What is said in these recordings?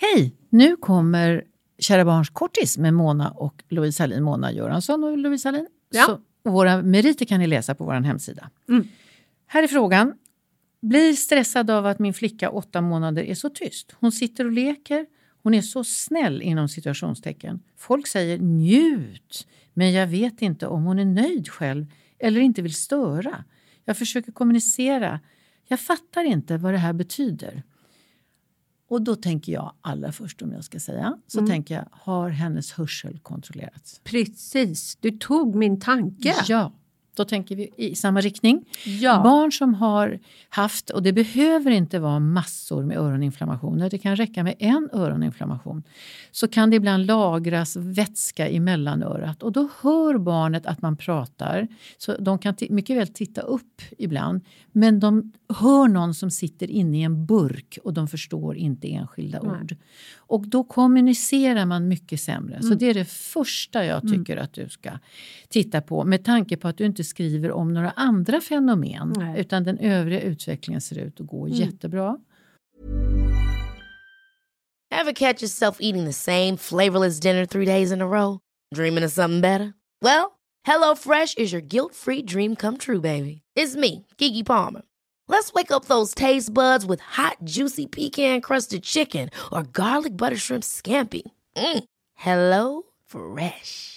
Hej! Nu kommer Kära barns kortis med Mona och Louise Hallin. Mona Göransson och Louise Hallin. Ja. Så våra meriter kan ni läsa på vår hemsida. Mm. Här är frågan. Blir stressad av att min flicka 8 månader är så tyst. Hon sitter och leker. Hon är så snäll inom situationstecken. Folk säger njut. Men jag vet inte om hon är nöjd själv eller inte vill störa. Jag försöker kommunicera. Jag fattar inte vad det här betyder. Och då tänker jag allra först, om jag ska säga. Så tänker jag, har hennes hörsel kontrollerats? Precis, du tog min tanke. Ja. Då tänker vi i samma riktning. Ja. Barn som har haft, och det behöver inte vara massor med öroninflammationer. Det kan räcka med en öroninflammation. Så kan det ibland lagras vätska i mellanörat. Och då hör barnet att man pratar. Så de kan mycket väl titta upp ibland. Men de hör någon som sitter inne i en burk. Och de förstår inte enskilda ord. Och då kommunicerar man mycket sämre. Så det är det första jag tycker att du ska titta på. Med tanke på att du inte skriver om några andra fenomen. Nej. Utan den övriga utvecklingen ser ut att gå jättebra. Ever catch yourself eating the same flavorless dinner 3 days in a row? Dreaming of something better? Well, HelloFresh is your guilt-free dream come true, baby. It's me, Gigi Palmer. Let's wake up those taste buds with hot, juicy pecan-crusted chicken or garlic butter shrimp scampi. HelloFresh.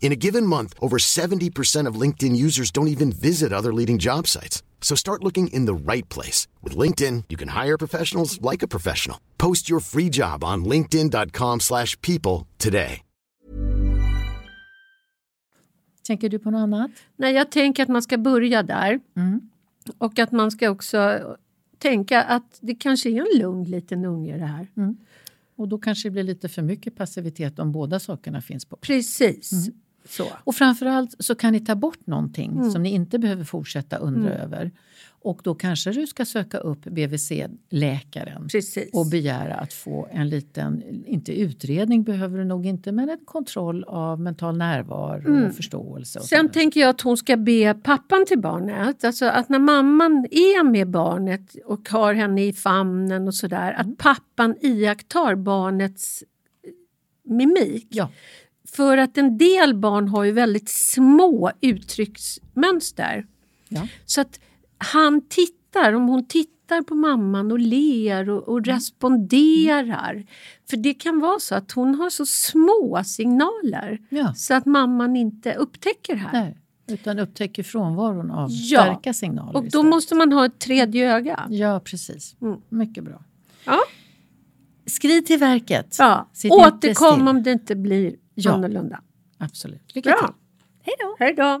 In a given month, over 70% of LinkedIn users don't even visit other leading job sites. So start looking in the right place. With LinkedIn, you can hire professionals like a professional. Post your free job on linkedin.com/people today. Tänker du på något annat? Nej, jag tänker att man ska börja där. Och att man ska också tänka att det kanske är en lugn liten unge det här. Och då kanske det blir lite för mycket passivitet om båda sakerna finns på. Precis. Så. Och framförallt så kan ni ta bort någonting som ni inte behöver fortsätta undra över. Och då kanske du ska söka upp BVC-läkaren. Precis. Och begära att få en liten, inte utredning behöver du nog inte, men en kontroll av mental närvaro och förståelse. Och sen tänker jag att hon ska be pappan till barnet. Alltså att när mamman är med barnet och har henne i famnen och sådär. Att pappan iakttar barnets mimik. Ja. För att en del barn har ju väldigt små uttrycksmönster. Ja. Så att han tittar, om hon tittar på mamman och ler och responderar. För det kan vara så att hon har så små signaler. Ja. Så att mamman inte upptäcker här. Nej, utan upptäcker frånvaron av starka signaler. Och då istället måste man ha ett tredje öga. Ja, precis. Mycket bra. Ja. Skriv till verket. Ja. Återkom om det inte blir annorlunda. Absolut. Lycka till. Hej då. Hej då.